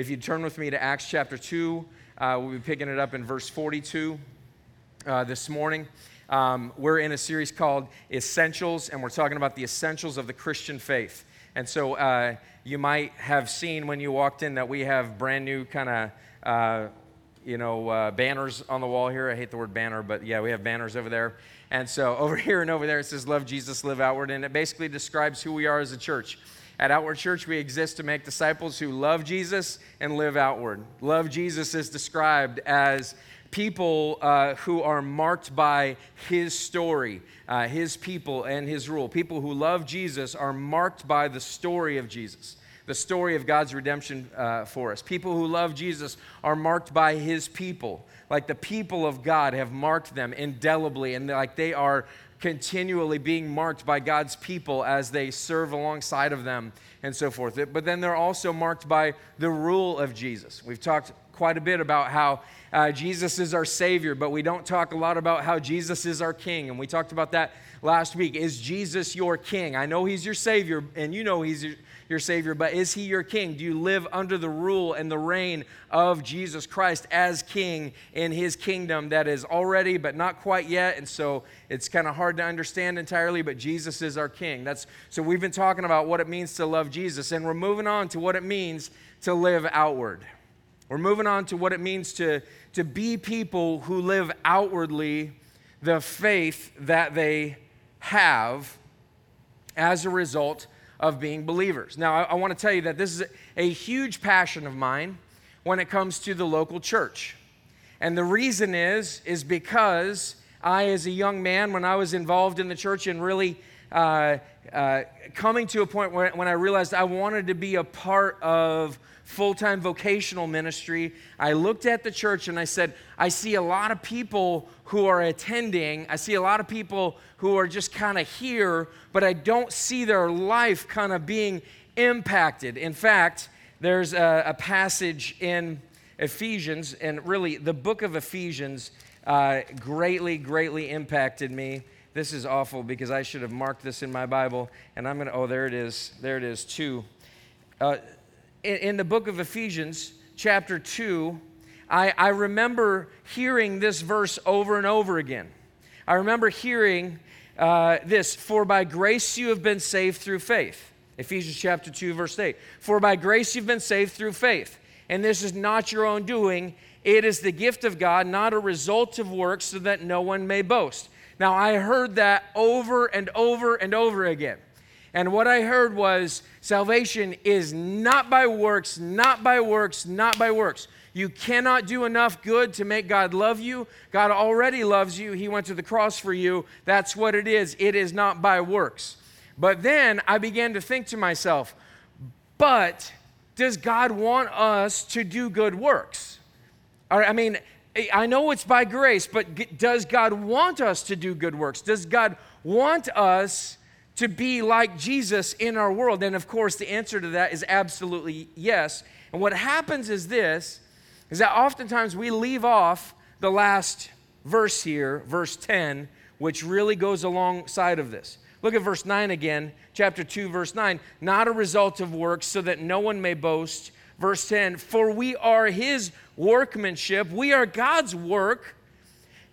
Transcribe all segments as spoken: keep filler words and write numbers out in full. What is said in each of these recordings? If you turn with me to Acts chapter two, uh, we'll be picking it up in verse forty-two uh, this morning. Um, we're in a series called Essentials, and we're talking about the essentials of the Christian faith. And so uh, you might have seen when you walked in that we have brand new kind of, uh, you know, uh, banners on the wall here. I hate the word banner, but yeah, we have banners over there. And so over here and over there, it says, "Love Jesus, live outward." And it basically describes who we are as a church. At Outward Church, we exist to make disciples who love Jesus and live outward. Love Jesus is described as people uh, who are marked by his story, uh, his people, and his rule. People who love Jesus are marked by the story of Jesus, the story of God's redemption uh, for us. People who love Jesus are marked by his people. Like the people of God have marked them indelibly, and like they are continually being marked by God's people as they serve alongside of them and so forth. But then they're also marked by the rule of Jesus. We've talked quite a bit about how uh, Jesus is our Savior, but we don't talk a lot about how Jesus is our King. And we talked about that last week. Is Jesus your King? I know he's your Savior, and you know he's your, your Savior, but is he your King? Do you live under the rule and the reign of Jesus Christ as King in his kingdom that is already but not quite yet? And so it's kind of hard to understand entirely, but Jesus is our King. That's so we've been talking about what it means to love Jesus, and we're moving on to what it means to live outward. We're moving on to what it means to, to be people who live outwardly the faith that they have as a result of being believers. Now, I, I want to tell you that this is a, a huge passion of mine when it comes to the local church. And the reason is, is because I, as a young man, when I was involved in the church and really uh, uh, coming to a point where, when I realized I wanted to be a part of full-time vocational ministry, I looked at the church and I said, I see a lot of people who are attending. I see a lot of people who are just kind of here, but I don't see their life kind of being impacted. In fact, there's a, a passage in Ephesians, and really the book of Ephesians uh, greatly, greatly impacted me. This is awful because I should have marked this in my Bible, and I'm going to, oh, there it is. There it is, two. Uh, In the book of Ephesians, chapter two, I, I remember hearing this verse over and over again. I remember hearing uh, this, "For by grace you have been saved through faith." Ephesians chapter two, verse eight. "For by grace you've been saved through faith. And this is not your own doing. It is the gift of God, not a result of works, so that no one may boast." Now, I heard that over and over and over again. And what I heard was, salvation is not by works, not by works, not by works. You cannot do enough good to make God love you. God already loves you. He went to the cross for you. That's what it is. It is not by works. But then I began to think to myself, but does God want us to do good works? I mean, I know it's by grace, but does God want us to do good works? Does God want us to be like Jesus in our world? And of course, the answer to that is absolutely yes. And what happens is this, is that oftentimes we leave off the last verse here, verse ten, which really goes alongside of this. Look at verse nine again, chapter two, verse nine. "Not a result of works, so that no one may boast." Verse ten, "For we are his workmanship." We are God's work,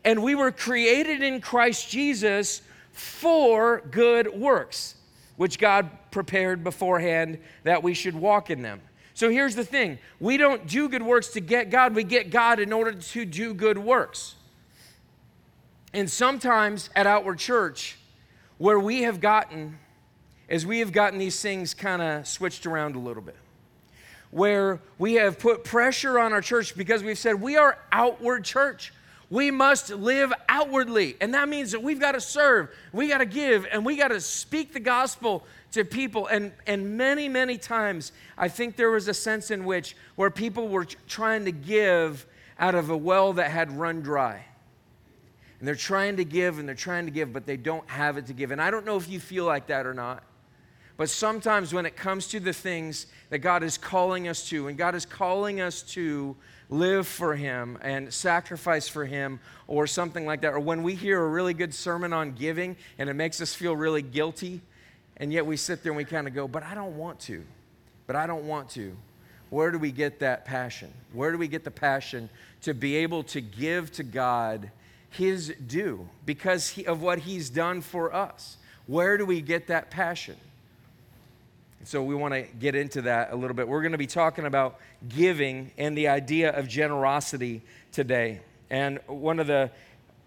and we were created in Christ Jesus for good works, which God prepared beforehand that we should walk in them. So here's the thing. We don't do good works to get God. We get God in order to do good works. And sometimes at Outward Church, where we have gotten, is we have gotten these things kind of switched around a little bit, where we have put pressure on our church because we've said we are Outward Church. We must live outwardly, and that means that we've got to serve, we got to give, and we got to speak the gospel to people. And and many, many times, I think there was a sense in which where people were trying to give out of a well that had run dry. And they're trying to give, and they're trying to give, but they don't have it to give. And I don't know if you feel like that or not, but sometimes when it comes to the things that God is calling us to, and God is calling us to live for him and sacrifice for him or something like that. Or when we hear a really good sermon on giving and it makes us feel really guilty, and yet we sit there and we kind of go, but I don't want to, but I don't want to. Where do we get that passion? Where do we get the passion to be able to give to God his due because he, of what he's done for us? Where do we get that passion? So we want to get into that a little bit. We're going to be talking about giving and the idea of generosity today. And one of the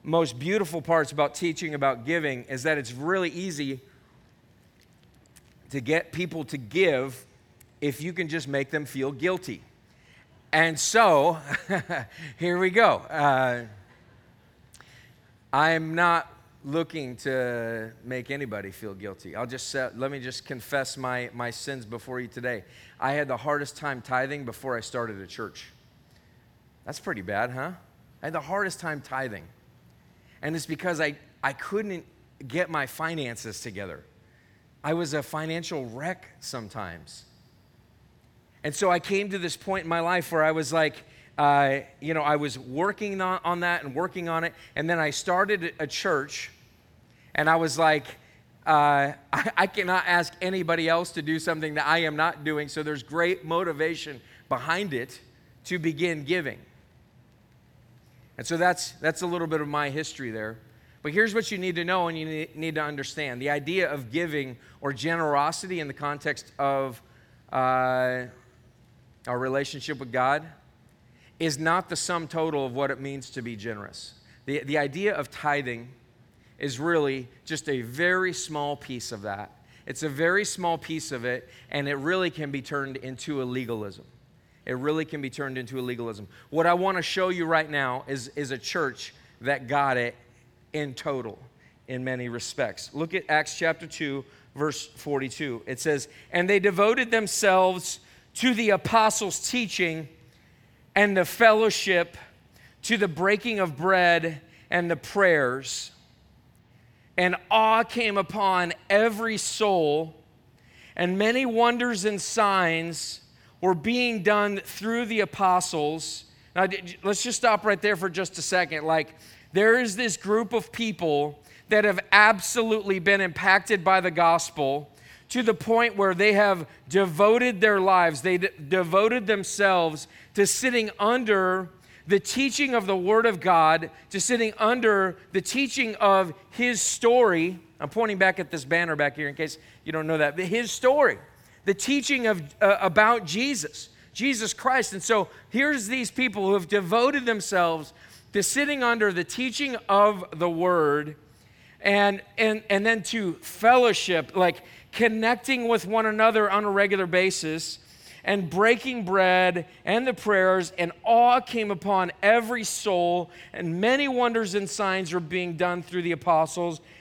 most beautiful parts about teaching about giving is that it's really easy to get people to give if you can just make them feel guilty. And so, here we go. Uh, I'm not looking to make anybody feel guilty. I'll just uh, let me just confess my, my sins before you today. I had the hardest time tithing before I started a church. That's pretty bad, huh? I had the hardest time tithing. And it's because I, I couldn't get my finances together. I was a financial wreck sometimes. And so I came to this point in my life where I was like, uh, you know, I was working on, on that and working on it. And then I started a church, and I was like, uh, I, I cannot ask anybody else to do something that I am not doing. So there's great motivation behind it to begin giving. And so that's that's a little bit of my history there. But here's what you need to know and you need to understand. The idea of giving or generosity in the context of uh, our relationship with God is not the sum total of what it means to be generous. The, the idea of tithing is really just a very small piece of that. It's a very small piece of it, and it really can be turned into a legalism. It really can be turned into a legalism. What I want to show you right now is, is a church that got it in total, in many respects. Look at Acts chapter two, verse forty-two. It says, "And they devoted themselves to the apostles' teaching and the fellowship, to the breaking of bread and the prayers. And awe came upon every soul, and many wonders and signs were being done through the apostles." Now, let's just stop right there for just a second. Like, there is this group of people that have absolutely been impacted by the gospel to the point where they have devoted their lives, they de- devoted themselves to sitting under the teaching of the Word of God, to sitting under the teaching of His story. I'm pointing back at this banner back here in case you don't know that. His story, the teaching of uh, about Jesus, Jesus Christ. And so here's these people who have devoted themselves to sitting under the teaching of the Word, and and and then to fellowship, like connecting with one another on a regular basis, and breaking bread and the prayers, and awe came upon every soul, and many wonders and signs were being done through the apostles,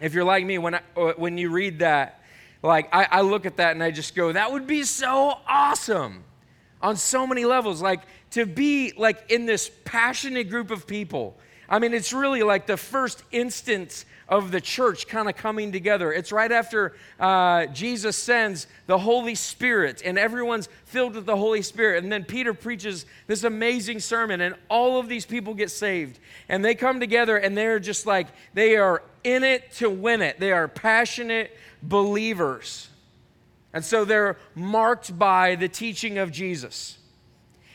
if you're like me, when I, when you read that, like I, I look at that and I just go, that would be so awesome on so many levels. Like to be like in this passionate group of people. I mean, it's really like the first instance of the church kind of coming together. It's right after uh, Jesus sends the Holy Spirit, and everyone's filled with the Holy Spirit. And then Peter preaches this amazing sermon, and all of these people get saved. And they come together, and they're just like, they are in it to win it. They are passionate believers. And so they're marked by the teaching of Jesus.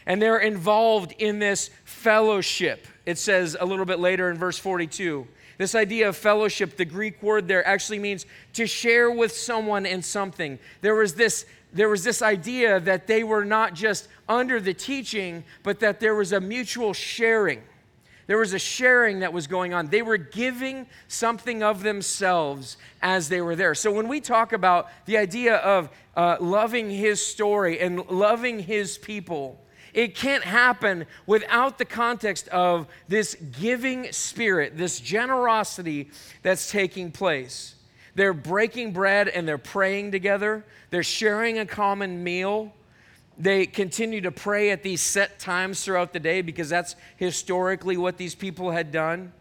And they're involved in this fellowship. It says a little bit later in verse forty-two, this idea of fellowship, the Greek word there actually means to share with someone in something. There was this, there was this idea that they were not just under the teaching, but that there was a mutual sharing. There was a sharing that was going on. They were giving something of themselves as they were there. So when we talk about the idea of uh, loving His story and loving His people, it can't happen without the context of this giving spirit, this generosity that's taking place. They're breaking bread and they're praying together. They're sharing a common meal. They continue to pray at these set times throughout the day because that's historically what these people had done.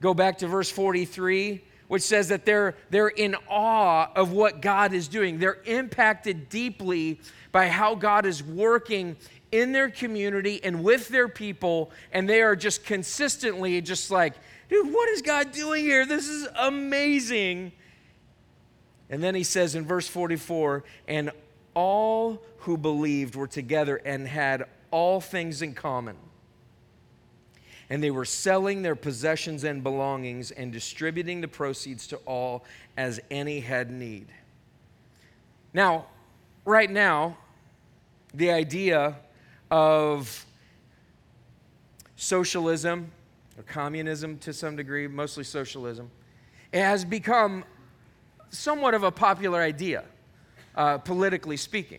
Go back to verse forty-three, which says that they're, they're in awe of what God is doing. They're impacted deeply by how God is working in their community and with their people, and they are just consistently just like, dude, what is God doing here? This is amazing. And then he says in verse forty-four, and all who believed were together and had all things in common. And they were selling their possessions and belongings and distributing the proceeds to all as any had need. Now, right now, the idea of socialism or communism to some degree, mostly socialism, it has become somewhat of a popular idea, uh, politically speaking.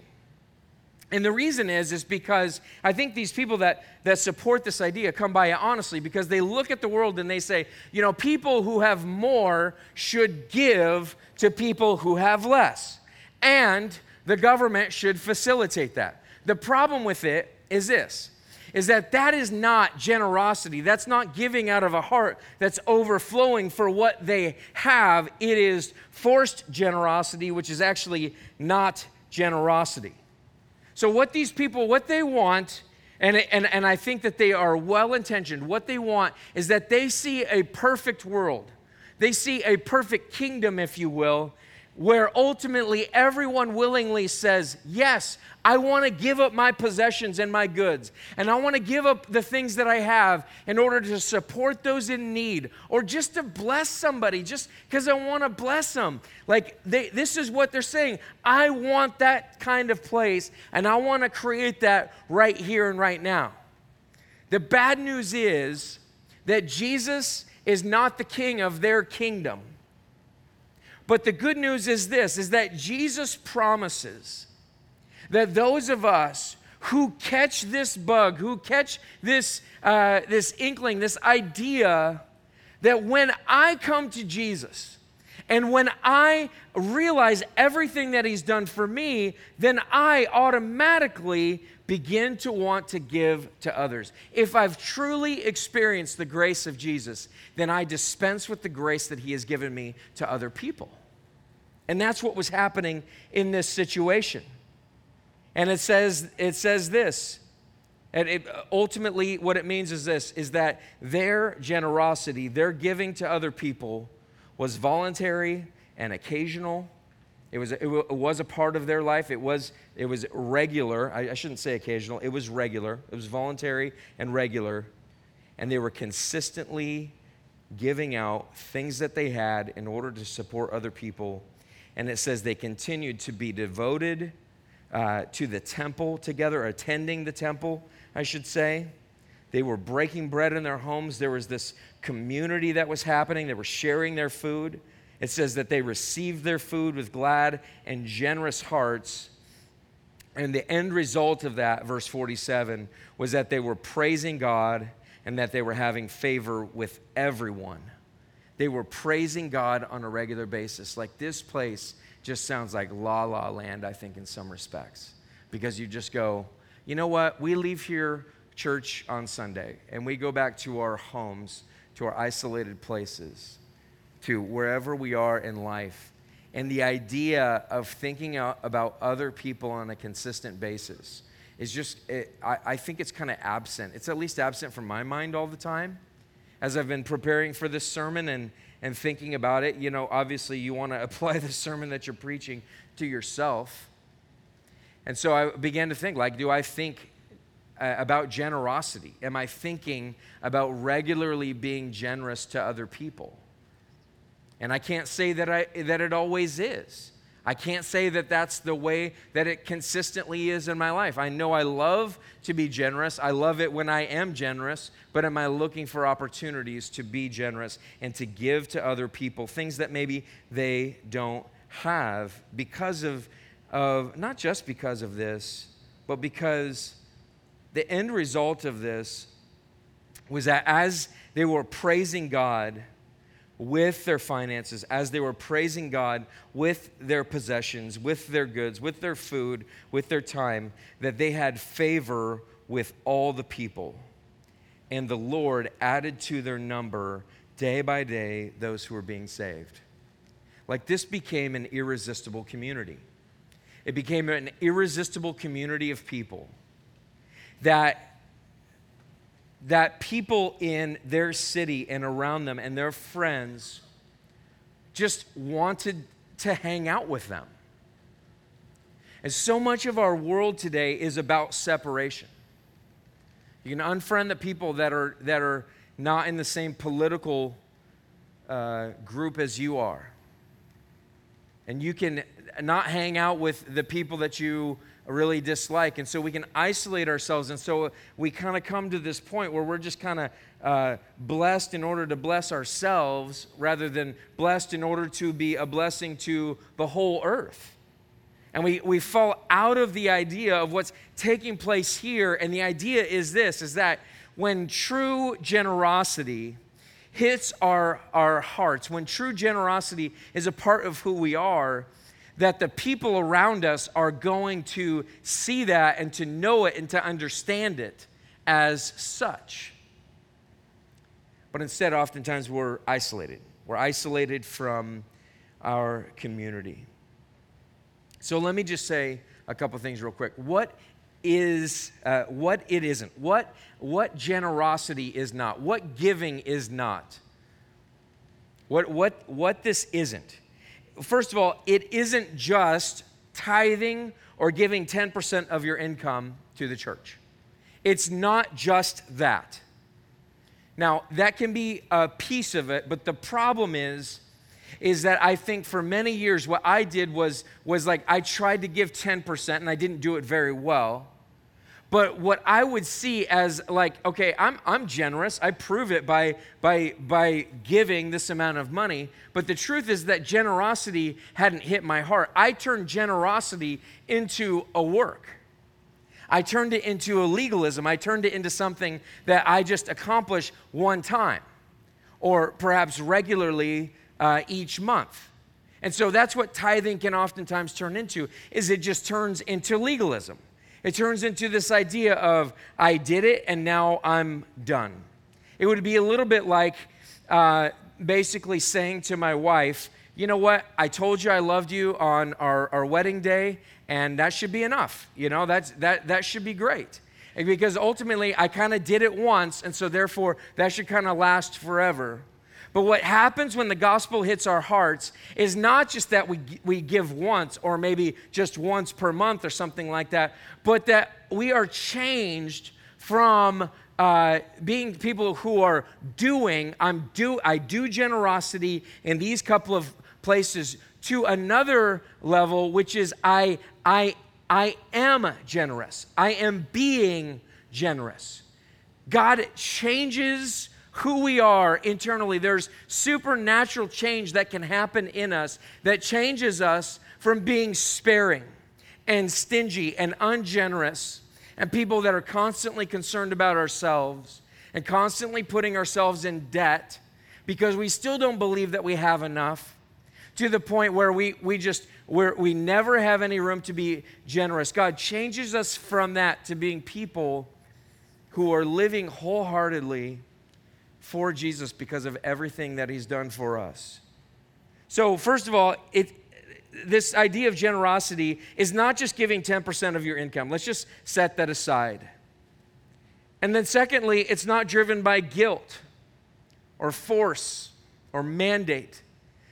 And the reason is, is because I think these people that, that support this idea come by it honestly because they look at the world and they say, you know, people who have more should give to people who have less. And the government should facilitate that. The problem with it is this, is that that is not generosity. That's not giving out of a heart that's overflowing for what they have. It is forced generosity, which is actually not generosity. So what these people, what they want, and, and, and I think that they are well-intentioned, what they want is that they see a perfect world. They see a perfect kingdom, if you will, where ultimately everyone willingly says, yes, I want to give up my possessions and my goods, and I want to give up the things that I have in order to support those in need, or just to bless somebody, just because I want to bless them. Like, they, this is what they're saying. I want that kind of place, and I want to create that right here and right now. The bad news is that Jesus is not the king of their kingdom. But the good news is this, is that Jesus promises that those of us who catch this bug, who catch this, uh, this inkling, this idea that when I come to Jesus and when I realize everything that he's done for me, then I automatically begin to want to give to others. If I've truly experienced the grace of Jesus, then I dispense with the grace that he has given me to other people. And that's what was happening in this situation. And it says, it says this, and it, ultimately what it means is this, is that their generosity, their giving to other people was voluntary and occasional. It was, it was a part of their life. It was, it was regular. I, I shouldn't say occasional. It was regular. It was voluntary and regular. And they were consistently giving out things that they had in order to support other people. And it says they continued to be devoted uh, to the temple together, attending the temple, I should say. They were breaking bread in their homes. There was this community that was happening. They were sharing their food. It says that they received their food with glad and generous hearts. And the end result of that, verse forty-seven, was that they were praising God and that they were having favor with everyone. They were praising God on a regular basis. Like, this place just sounds like La La Land, I think, in some respects. Because you just go, you know what? We leave here, church, on Sunday, and we go back to our homes, to our isolated places, to wherever we are in life. And the idea of thinking about other people on a consistent basis is just, it, I, I think it's kind of absent. It's at least absent from my mind all the time. As I've been preparing for this sermon and, and thinking about it, you know, obviously you want to apply the sermon that you're preaching to yourself. And so I began to think, like, do I think uh, about generosity? Am I thinking about regularly being generous to other people? And I can't say that I that it always is. I can't say that that's the way that it consistently is in my life. I know I love to be generous. I love it when I am generous. But am I looking for opportunities to be generous and to give to other people things that maybe they don't have because of, of not just because of this, but because the end result of this was that as they were praising God, with their finances, as they were praising God with their possessions, with their goods, with their food, with their time, that they had favor with all the people. And the Lord added to their number day by day those who were being saved. Like, this became an irresistible community. It became an irresistible community of people that that people in their city and around them and their friends just wanted to hang out with them. And so much of our world today is about separation. You can unfriend the people that are that are not in the same political uh, group as you are. And you can not hang out with the people that you really dislike. And so we can isolate ourselves. And so we kind of come to this point where we're just kind of uh, blessed in order to bless ourselves rather than blessed in order to be a blessing to the whole earth. And we, we fall out of the idea of what's taking place here. And the idea is this, is that when true generosity hits our, our hearts, when true generosity is a part of who we are, that the people around us are going to see that and to know it and to understand it as such. But instead, oftentimes we're isolated. We're isolated from our community. So let me just say a couple things real quick. What is, uh, what it isn't, what, what generosity is not, what giving is not, what, what, what this isn't. First of all, it isn't just tithing or giving ten percent of your income to the church. It's not just that. Now, that can be a piece of it, but the problem is, is that I think for many years what I did was, was like I tried to give ten percent and I didn't do it very well. But what I would see as like, okay, I'm I'm generous. I prove it by by by giving this amount of money. But the truth is that generosity hadn't hit my heart. I turned generosity into a work. I turned it into a legalism. I turned it into something that I just accomplish one time, or perhaps regularly uh, each month. And so that's what tithing can oftentimes turn into, is it just turns into legalism. It turns into this idea of, I did it and now I'm done. It would be a little bit like uh, basically saying to my wife, you know what, I told you I loved you on our, our wedding day, and that should be enough. You know, that's, that, that should be great. And because ultimately I kind of did it once, and so therefore that should kind of last forever. But what happens when the gospel hits our hearts is not just that we we give once, or maybe just once per month or something like that, but that we are changed from uh, being people who are doing, I'm do I do generosity in these couple of places, to another level, which is I I I am generous. I am being generous. God changes who we are internally. There's supernatural change that can happen in us that changes us from being sparing and stingy and ungenerous and people that are constantly concerned about ourselves and constantly putting ourselves in debt because we still don't believe that we have enough, to the point where we, we just where we never have any room to be generous. God changes us from that to being people who are living wholeheartedly for Jesus because of everything that he's done for us. So first of all, it, this idea of generosity is not just giving ten percent of your income. Let's just set that aside. And then secondly, it's not driven by guilt or force or mandate.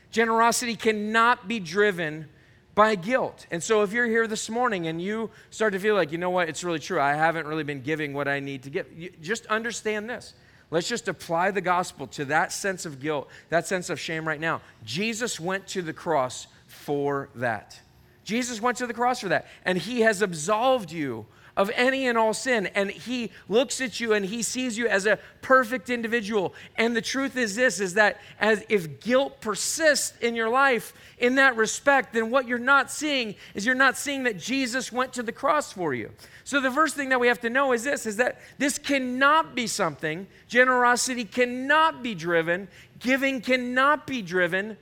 Generosity cannot be driven by guilt. And so if you're here this morning and you start to feel like, you know what, it's really true, I haven't really been giving what I need to give, you just understand this. Let's just apply the gospel to that sense of guilt, that sense of shame right now. Jesus went to the cross for that. Jesus went to the cross for that. And he has absolved you of any and all sin. And he looks at you and he sees you as a perfect individual. And the truth is this, is that as if guilt persists in your life in that respect, then what you're not seeing is you're not seeing that Jesus went to the cross for you. So the first thing that we have to know is this, is that this cannot be something, generosity cannot be driven, giving cannot be driven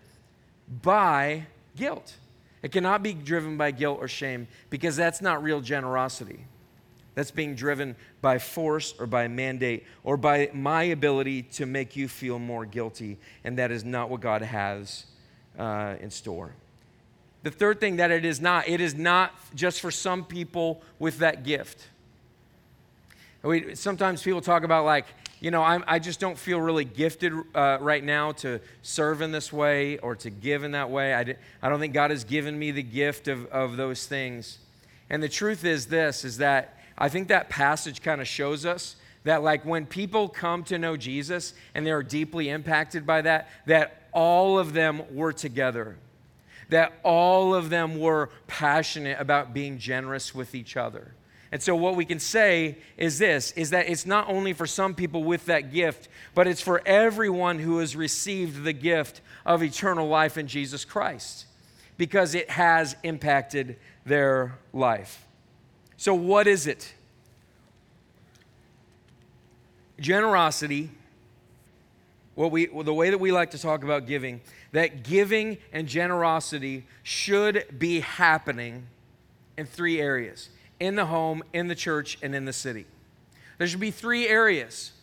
by guilt. It cannot be driven by guilt or shame because that's not real generosity. That's being driven by force or by mandate or by my ability to make you feel more guilty, and that is not what God has uh, in store. The third thing that it is not, it is not just for some people with that gift. We, sometimes people talk about like, you know, I'm, I just don't feel really gifted uh, right now to serve in this way or to give in that way. I, did, I don't think God has given me the gift of, of those things. And the truth is this, is that I think that passage kind of shows us that like when people come to know Jesus and they are deeply impacted by that, that all of them were together, that all of them were passionate about being generous with each other. And so what we can say is this, is that it's not only for some people with that gift, but it's for everyone who has received the gift of eternal life in Jesus Christ, because it has impacted their life. So what is it? Generosity, what we, well, the way that we like to talk about giving, that giving and generosity should be happening in three areas. In the home, in the church, and in the city. There should be three areas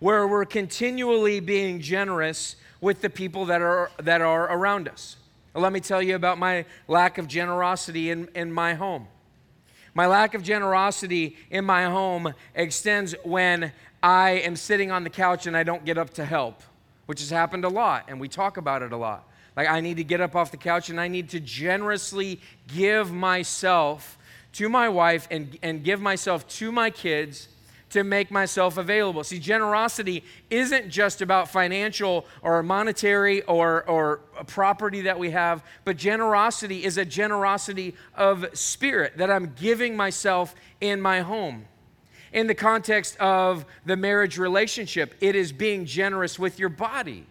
where we're continually being generous with the people that are that are around us. Let me tell you about my lack of generosity in, in my home. My lack of generosity in my home extends when I am sitting on the couch and I don't get up to help, which has happened a lot, and we talk about it a lot. Like, I need to get up off the couch and I need to generously give myself to my wife and, and give myself to my kids to make myself available. See, generosity isn't just about financial or monetary or, or a property that we have, but generosity is a generosity of spirit, that I'm giving myself in my home. In the context of the marriage relationship, it is being generous with your body.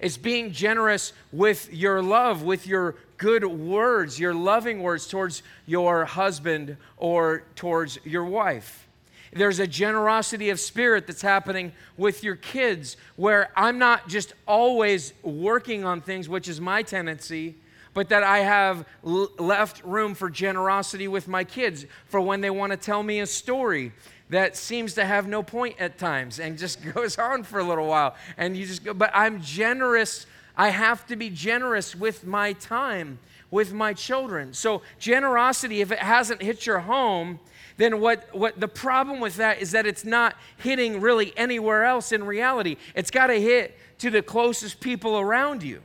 It's being generous with your love, with your good words, your loving words towards your husband or towards your wife. There's a generosity of spirit that's happening with your kids, where I'm not just always working on things, which is my tendency, but that I have l- left room for generosity with my kids, for when they want to tell me a story that seems to have no point at times and just goes on for a little while. And you just go, but I'm generous. I have to be generous with my time, with my children. So generosity, if it hasn't hit your home, then what, what the problem with that is that it's not hitting really anywhere else in reality. It's got to hit to the closest people around you.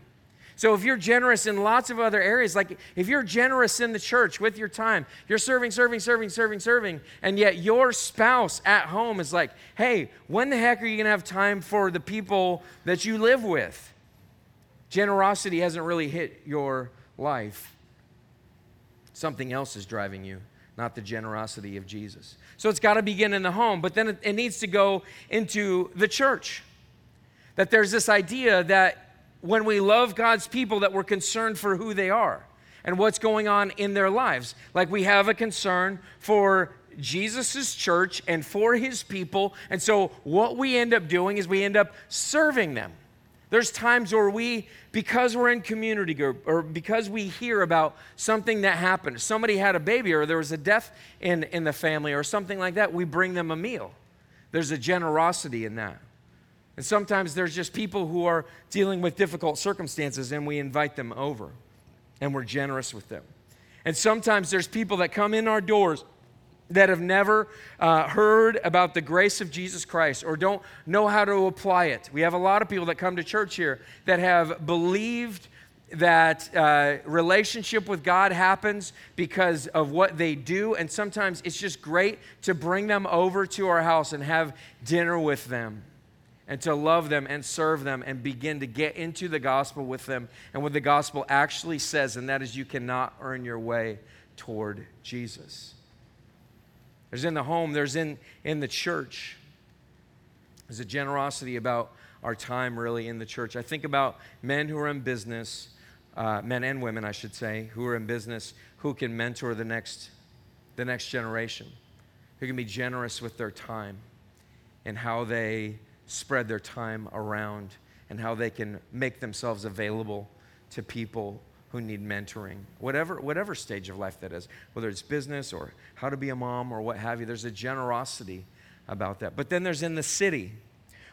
So if you're generous in lots of other areas, like if you're generous in the church with your time, you're serving, serving, serving, serving, serving, and yet your spouse at home is like, hey, when the heck are you going to have time for the people that you live with? Generosity hasn't really hit your life. Something else is driving you, not the generosity of Jesus. So it's got to begin in the home, but then it needs to go into the church. That there's this idea that when we love God's people, that we're concerned for who they are and what's going on in their lives. Like, we have a concern for Jesus' church and for his people. And so what we end up doing is we end up serving them. There's times where we, because we're in community group or because we hear about something that happened, somebody had a baby or there was a death in, in the family or something like that, we bring them a meal. There's a generosity in that. And sometimes there's just people who are dealing with difficult circumstances, and we invite them over, and we're generous with them. And sometimes there's people that come in our doors that have never uh, heard about the grace of Jesus Christ or don't know how to apply it. We have a lot of people that come to church here that have believed that uh, relationship with God happens because of what they do, and sometimes it's just great to bring them over to our house and have dinner with them, and to love them and serve them and begin to get into the gospel with them and what the gospel actually says, and that is you cannot earn your way toward Jesus. There's in the home. There's in, in the church. There's a generosity about our time really in the church. I think about men who are in business, uh, men and women, I should say, who are in business, who can mentor the next, the next generation, who can be generous with their time and how they spread their time around and how they can make themselves available to people who need mentoring, whatever whatever stage of life that is, whether it's business or how to be a mom or what have you. There's a generosity about that. But then there's in the city.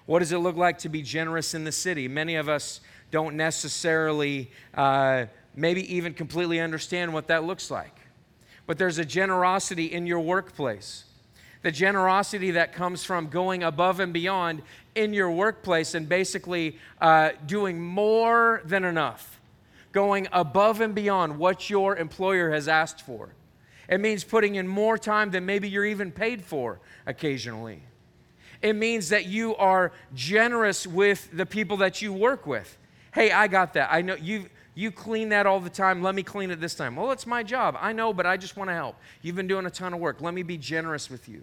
What does it look like to be generous in the city? Many of us don't necessarily, uh, maybe even completely understand what that looks like. But there's a generosity in your workplace. The generosity that comes from going above and beyond in your workplace and basically uh, doing more than enough. Going above and beyond what your employer has asked for. It means putting in more time than maybe you're even paid for occasionally. It means that you are generous with the people that you work with. Hey, I got that. I know you you clean that all the time. Let me clean it this time. Well, it's my job. I know, but I just want to help. You've been doing a ton of work. Let me be generous with you.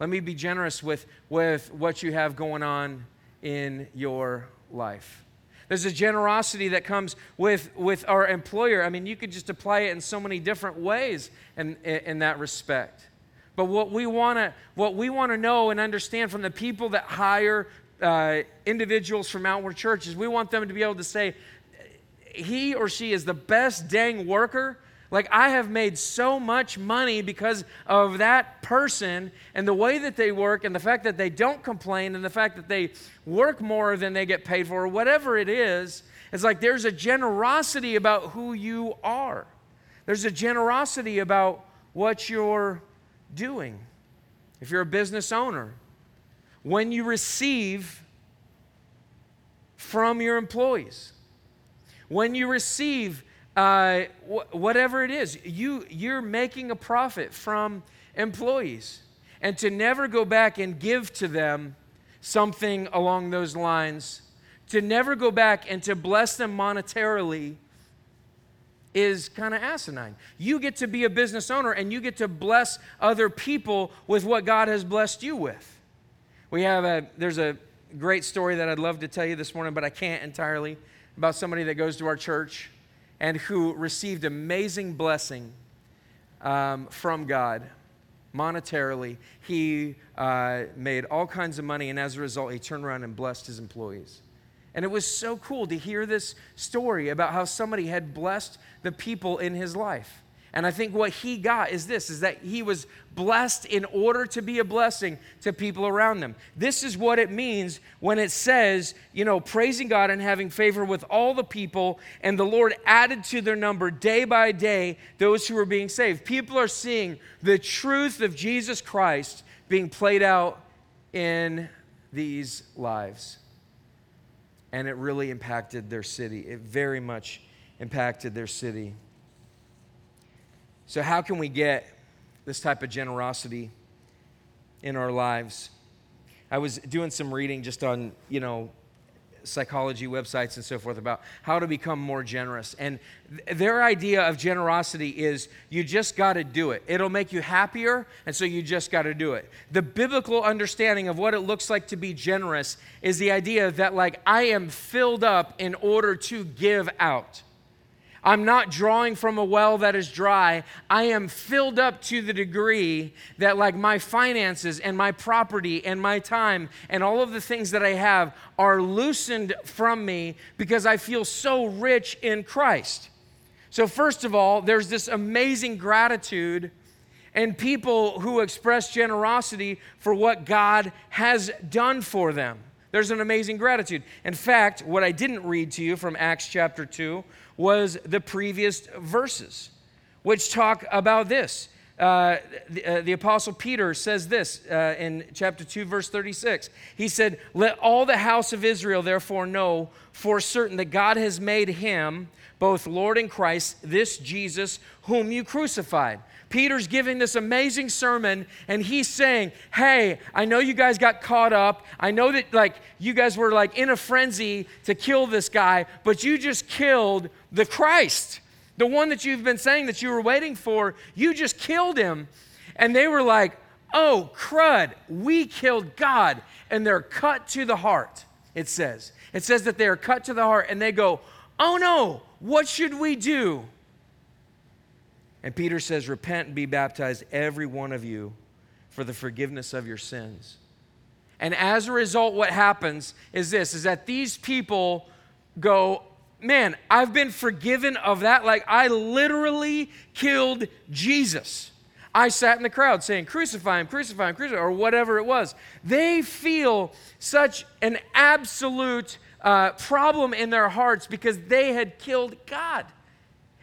Let me be generous with, with what you have going on in your life. There's a generosity that comes with, with our employer. I mean, you could just apply it in so many different ways in, in, in that respect. But what we want to what we want to know and understand from the people that hire uh, individuals from Outward Church is we want them to be able to say, he or she is the best dang worker. Like, I have made so much money because of that person and the way that they work and the fact that they don't complain and the fact that they work more than they get paid for or whatever it is. It's like there's a generosity about who you are. There's a generosity about what you're doing. If you're a business owner, when you receive from your employees, when you receive Uh, wh- whatever it is, you, you're making a profit from employees. And to never go back and give to them something along those lines, to never go back and to bless them monetarily is kind of asinine. You get to be a business owner and you get to bless other people with what God has blessed you with. We have a, there's a great story that I'd love to tell you this morning, but I can't entirely, about somebody that goes to our church and who received amazing blessing um, from God monetarily. He uh, made all kinds of money, and as a result, he turned around and blessed his employees. And it was so cool to hear this story about how somebody had blessed the people in his life. And I think what he got is this, is that he was blessed in order to be a blessing to people around them. This is what it means when it says, you know, praising God and having favor with all the people, and the Lord added to their number day by day those who were being saved. People are seeing the truth of Jesus Christ being played out in these lives. And it really impacted their city. It very much impacted their city. So how can we get this type of generosity in our lives? I was doing some reading just on, you know, psychology websites and so forth about how to become more generous. And th- their idea of generosity is you just got to do it. It'll make you happier, and so you just got to do it. The biblical understanding of what it looks like to be generous is the idea that, like, I am filled up in order to give out. I'm not drawing from a well that is dry. I am filled up to the degree that, like, my finances and my property and my time and all of the things that I have are loosened from me because I feel so rich in Christ. So first of all, there's this amazing gratitude and people who express generosity for what God has done for them. There's an amazing gratitude. In fact, what I didn't read to you from Acts chapter two was the previous verses, which talk about this. Uh, the, uh, the Apostle Peter says this uh, in chapter two, verse thirty-six. He said, "Let all the house of Israel therefore know for certain that God has made him both Lord and Christ, this Jesus whom you crucified." Peter's giving this amazing sermon, and he's saying, hey, I know you guys got caught up. I know that, like, you guys were, like, in a frenzy to kill this guy, but you just killed the Christ, the one that you've been saying that you were waiting for. You just killed him. And they were like, Oh, crud, we killed God. And they're cut to the heart, it says. It says that they are cut to the heart, and they go, oh no, what should we do? And Peter says, repent and be baptized, every one of you, for the forgiveness of your sins. And as a result, what happens is this, is that these people go, man, I've been forgiven of that. Like, I literally killed Jesus. I sat in the crowd saying, crucify him, crucify him, crucify him, or whatever it was. They feel such an absolute uh, problem in their hearts because they had killed God.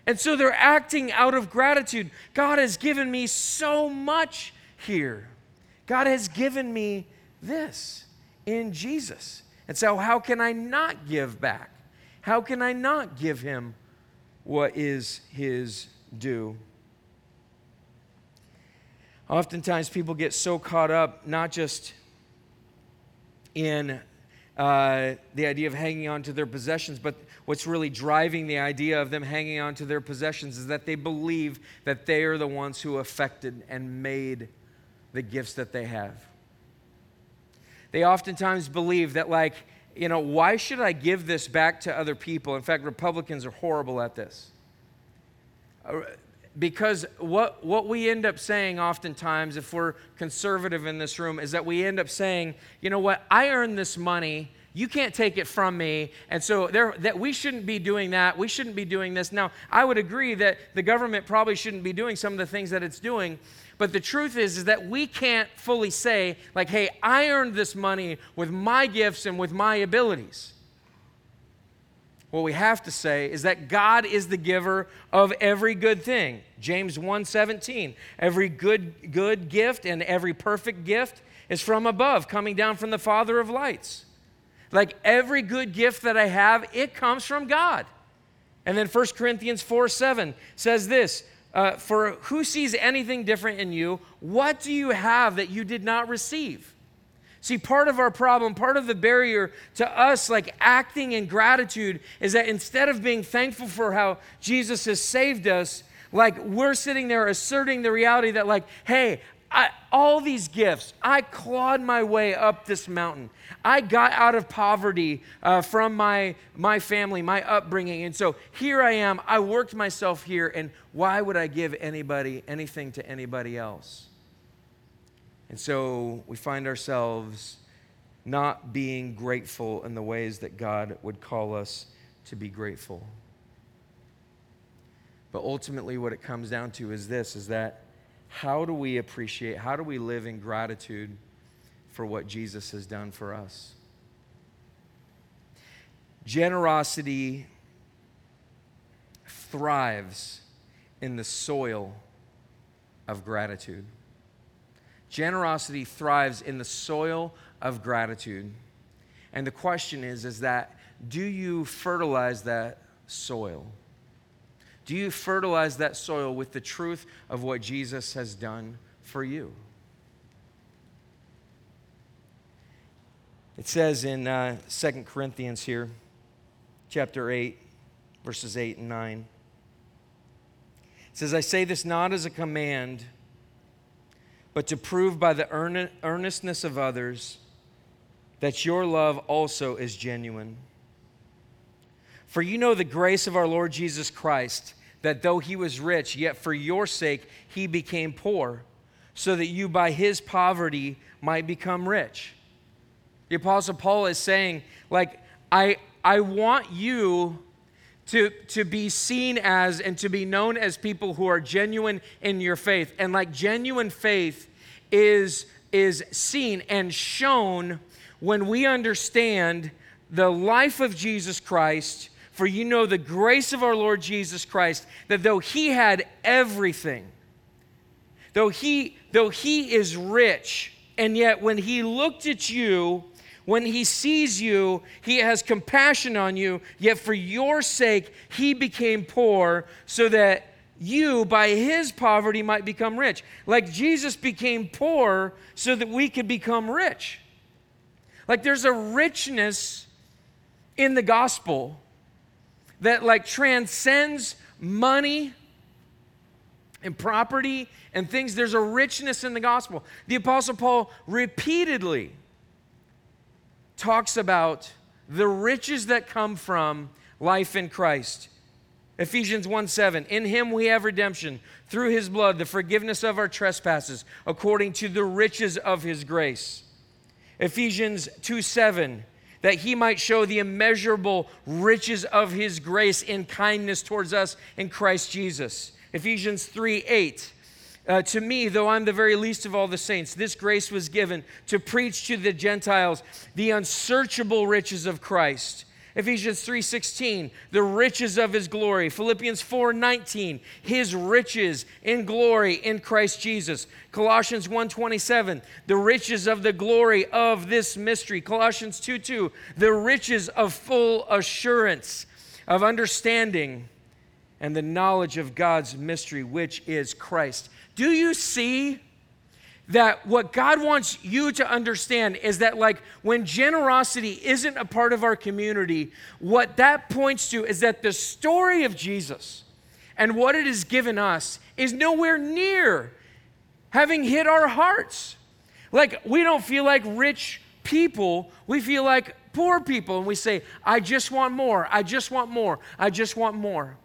And so they're acting out of gratitude. God has given me so much here. God has given me this in Jesus. And so how can I not give back? How can I not give him what is his due? Oftentimes people get so caught up not just in uh, the idea of hanging on to their possessions, but what's really driving the idea of them hanging on to their possessions is that they believe that they are the ones who affected and made the gifts that they have. They oftentimes believe that, like, you know, why should I give this back to other people? In fact, Republicans are horrible at this. Because what, what we end up saying oftentimes, if we're conservative in this room, is that we end up saying, you know what, I earned this money, you can't take it from me, and so there, that we shouldn't be doing that, we shouldn't be doing this. Now, I would agree that the government probably shouldn't be doing some of the things that it's doing, but the truth is, is that we can't fully say, like, hey, I earned this money with my gifts and with my abilities. What we have to say is that God is the giver of every good thing. James one seventeen, every good, good gift and every perfect gift is from above, coming down from the Father of lights. Like, every good gift that I have, it comes from God. And then First Corinthians four seven says this, uh, for who sees anything different in you? What do you have that you did not receive? See, part of our problem, part of the barrier to us, like, acting in gratitude is that instead of being thankful for how Jesus has saved us, like, we're sitting there asserting the reality that, like, hey, I, all these gifts, I clawed my way up this mountain. I got out of poverty uh, from my, my family, my upbringing, and so here I am. I worked myself here, and why would I give anybody anything to anybody else? And so we find ourselves not being grateful in the ways that God would call us to be grateful. But ultimately what it comes down to is this, is that how do we appreciate, how do we live in gratitude for what Jesus has done for us? Generosity thrives in the soil of gratitude. Generosity thrives in the soil of gratitude. And the question is, is that do you fertilize that soil? Do you fertilize that soil with the truth of what Jesus has done for you? It says in uh, Second Corinthians here, chapter eight, verses eight and nine. It says, I say this not as a command, but to prove by the earnestness of others that your love also is genuine. For you know the grace of our Lord Jesus Christ, that though he was rich, yet for your sake he became poor, so that you by his poverty might become rich. The Apostle Paul is saying, like, I, I want you To, to be seen as and to be known as people who are genuine in your faith. And like genuine faith is, is seen and shown when we understand the life of Jesus Christ, for you know the grace of our Lord Jesus Christ, that though he had everything, though he, though he is rich, and yet when he looked at you, when he sees you, he has compassion on you, yet for your sake he became poor so that you, by his poverty, might become rich. Like Jesus became poor so that we could become rich. Like there's a richness in the gospel that like transcends money and property and things. There's a richness in the gospel. The Apostle Paul repeatedly talks about the riches that come from life in Christ. Ephesians one seven, in him we have redemption, through his blood, the forgiveness of our trespasses, according to the riches of his grace. Ephesians two seven, that he might show the immeasurable riches of his grace in kindness towards us in Christ Jesus. Ephesians three eight, uh, to me, though I'm the very least of all the saints, this grace was given to preach to the Gentiles the unsearchable riches of Christ. Ephesians three sixteen, the riches of his glory. Philippians four nineteen, his riches in glory in Christ Jesus. Colossians one twenty-seven, the riches of the glory of this mystery. Colossians two two, the riches of full assurance of understanding and the knowledge of God's mystery, which is Christ. Do you see that what God wants you to understand is that, like, when generosity isn't a part of our community, what that points to is that the story of Jesus and what it has given us is nowhere near having hit our hearts. Like, we don't feel like rich people. We feel like poor people, and we say, I just want more. I just want more. I just want more.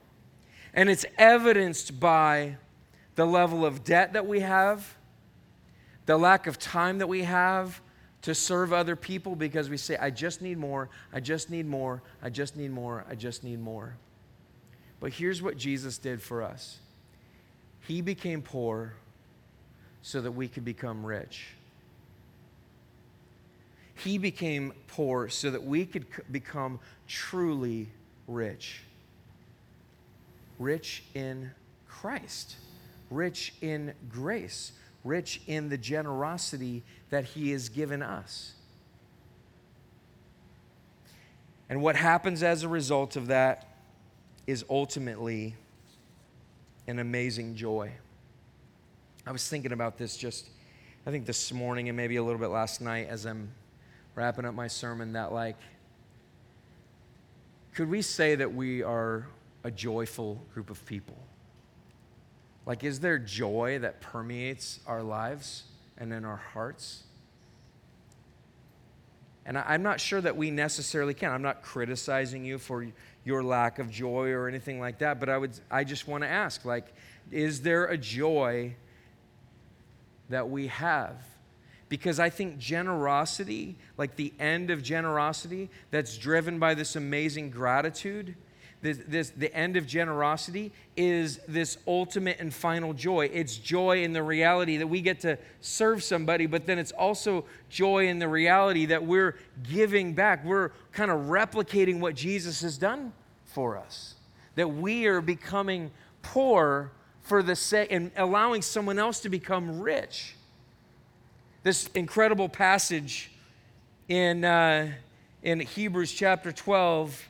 And it's evidenced by the level of debt that we have, the lack of time that we have to serve other people, because we say, I just need more, I just need more, I just need more, I just need more. But here's what Jesus did for us. He became poor so that we could become rich. He became poor so that we could become truly rich. Rich in Christ, rich in grace, rich in the generosity that he has given us. And what happens as a result of that is ultimately an amazing joy. I was thinking about this just, I think this morning and maybe a little bit last night as I'm wrapping up my sermon, that, like, could we say that we are a joyful group of people? Like, is there joy that permeates our lives and in our hearts? And I'm not sure that we necessarily can. I'm not criticizing you for your lack of joy or anything like that, but I would, I just want to ask, like, is there a joy that we have? Because I think generosity, like the end of generosity that's driven by this amazing gratitude, This, this, the end of generosity is this ultimate and final joy. It's joy in the reality that we get to serve somebody, but then it's also joy in the reality that we're giving back. We're kind of replicating what Jesus has done for us, that we are becoming poor for the sake and allowing someone else to become rich. This incredible passage in uh, in Hebrews chapter twelve.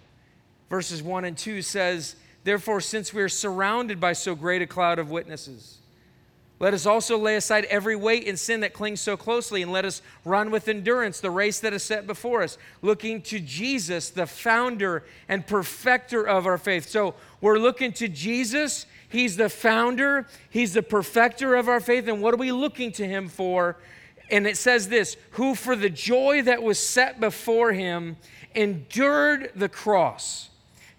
Verses one and two says, therefore, since we are surrounded by so great a cloud of witnesses, let us also lay aside every weight and sin that clings so closely, and let us run with endurance the race that is set before us, looking to Jesus, the founder and perfecter of our faith. So we're looking to Jesus. He's the founder. He's the perfecter of our faith. And what are we looking to him for? And it says this, who for the joy that was set before him endured the cross,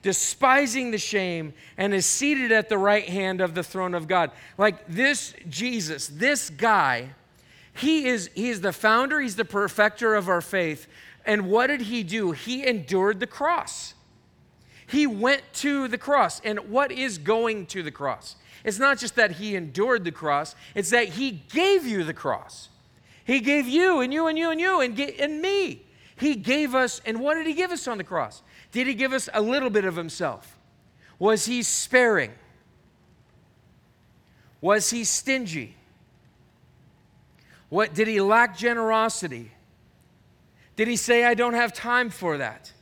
despising the shame, and is seated at the right hand of the throne of God. Like, this Jesus, this guy, he is, he is the founder, he's the perfecter of our faith. And what did he do? He endured the cross. He went to the cross. And what is going to the cross? It's not just that he endured the cross, it's that he gave you the cross. He gave you and you and you and you and, get, and me. He gave us, and what did he give us on the cross? Did he give us a little bit of himself? Was he sparing? Was he stingy? What, did he lack generosity? Did he say, I don't have time for that?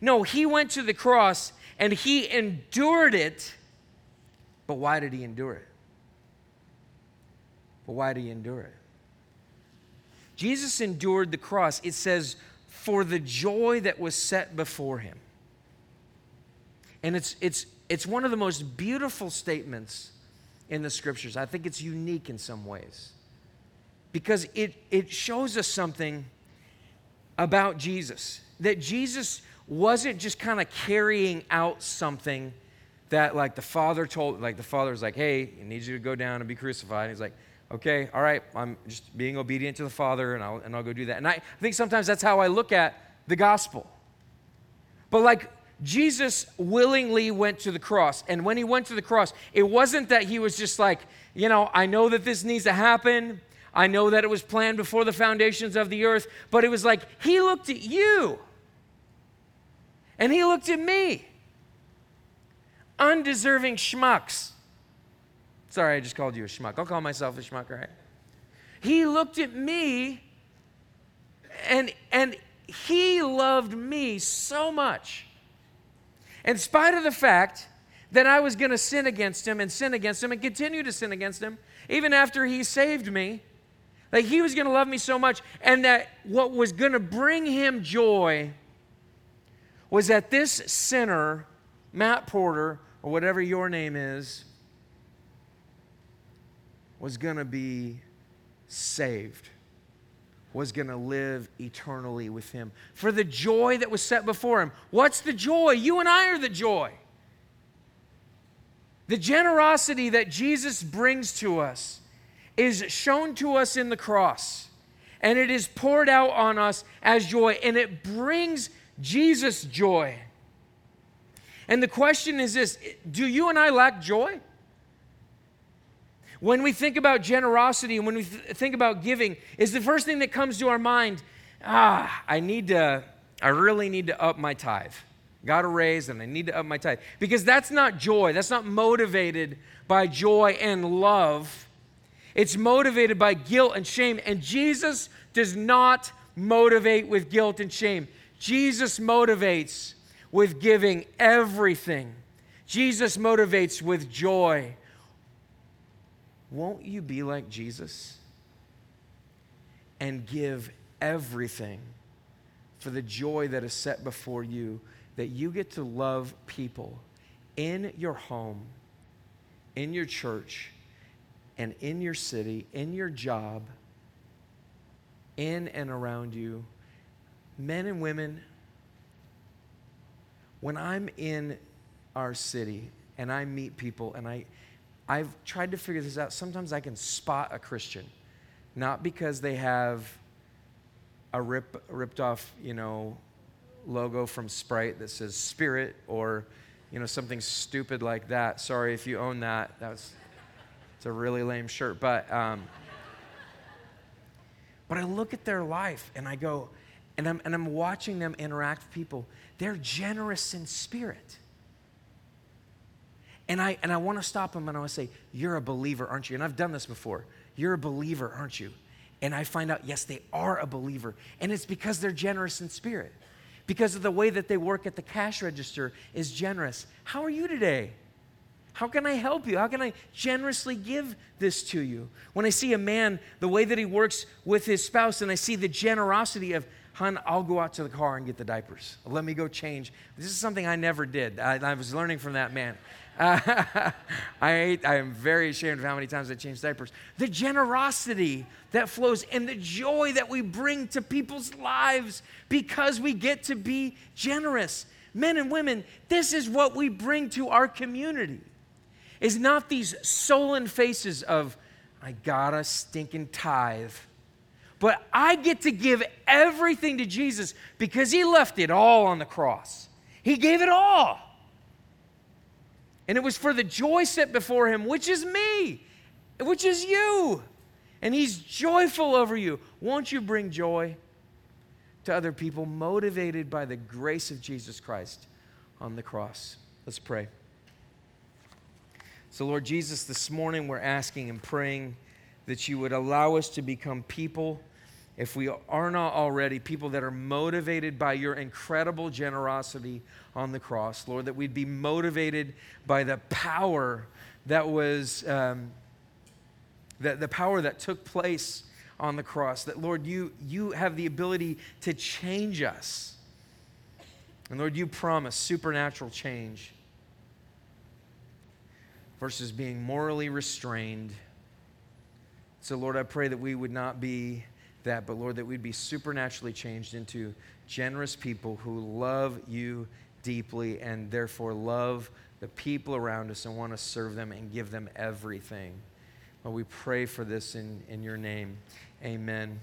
No, he went to the cross and he endured it. But why did he endure it? But why did he endure it? Jesus endured the cross, it says, for the joy that was set before him. And it's, it's, it's one of the most beautiful statements in the scriptures. I think it's unique in some ways because it, it shows us something about Jesus, that Jesus wasn't just kind of carrying out something that like the Father told, like the Father was like, hey, I need you to go down and be crucified. And he's like, okay, all right, I'm just being obedient to the Father and I'll, and I'll go do that. And I, I think sometimes that's how I look at the gospel. But like Jesus willingly went to the cross. And when he went to the cross, it wasn't that he was just like, you know, I know that this needs to happen. I know that it was planned before the foundations of the earth. But it was like, he looked at you. And he looked at me. Undeserving schmucks. Sorry, I just called you a schmuck. I'll call myself a schmuck, right? He looked at me and, and he loved me so much. In spite of the fact that I was going to sin against him and sin against him and continue to sin against him, even after he saved me, like he was going to love me so much, and that what was going to bring him joy was that this sinner, Matt Porter, or whatever your name is, was going to be saved, was going to live eternally with him for the joy that was set before him. What's the joy? You and I are the joy. The generosity that Jesus brings to us is shown to us in the cross, and it is poured out on us as joy, and it brings Jesus joy. And the question is this, do you and I lack joy? When we think about generosity and when we th- think about giving, is the first thing that comes to our mind, ah, I need to, I really need to up my tithe. Got a raise and I need to up my tithe. Because that's not joy. That's not motivated by joy and love. It's motivated by guilt and shame. And Jesus does not motivate with guilt and shame. Jesus motivates with giving everything. Jesus motivates with joy. Won't you be like Jesus and give everything for the joy that is set before you, that you get to love people in your home, in your church, and in your city, in your job, in and around you, men and women? When I'm in our city and I meet people and I... I've tried to figure this out. Sometimes I can spot a Christian, not because they have a rip, ripped off, you know, logo from Sprite that says Spirit or, you know, something stupid like that. Sorry if you own that. That was, it's a really lame shirt. But, um, but I look at their life and I go, and I'm and I'm watching them interact with people. They're generous in spirit. And I and I want to stop him and I want to say, you're a believer, aren't you? And I've done this before. You're a believer, aren't you? And I find out, yes, they are a believer. And it's because they're generous in spirit. Because of the way that they work at the cash register is generous. How are you today? How can I help you? How can I generously give this to you? When I see a man, the way that he works with his spouse, and I see the generosity of, hon, I'll go out to the car and get the diapers. Let me go change. This is something I never did. I, I was learning from that man. Uh, I, I am very ashamed of how many times I changed diapers. The generosity that flows and the joy that we bring to people's lives because we get to be generous. Men and women, this is what we bring to our community. It's not these sullen faces of, I gotta stinking tithe. But I get to give everything to Jesus because he left it all on the cross. He gave it all. And it was for the joy set before him, which is me, which is you. And he's joyful over you. Won't you bring joy to other people motivated by the grace of Jesus Christ on the cross? Let's pray. So, Lord Jesus, this morning we're asking and praying that you would allow us to become people, if we are not already, people that are motivated by your incredible generosity on the cross. Lord, that we'd be motivated by the power that was, um, that the power that took place on the cross. That, Lord, you, you have the ability to change us. And, Lord, you promise supernatural change. versus being morally restrained. So, Lord, I pray that we would not be that, but, Lord, that we'd be supernaturally changed into generous people who love you deeply and therefore love the people around us and want to serve them and give them everything. Lord, we pray for this in, in your name. Amen.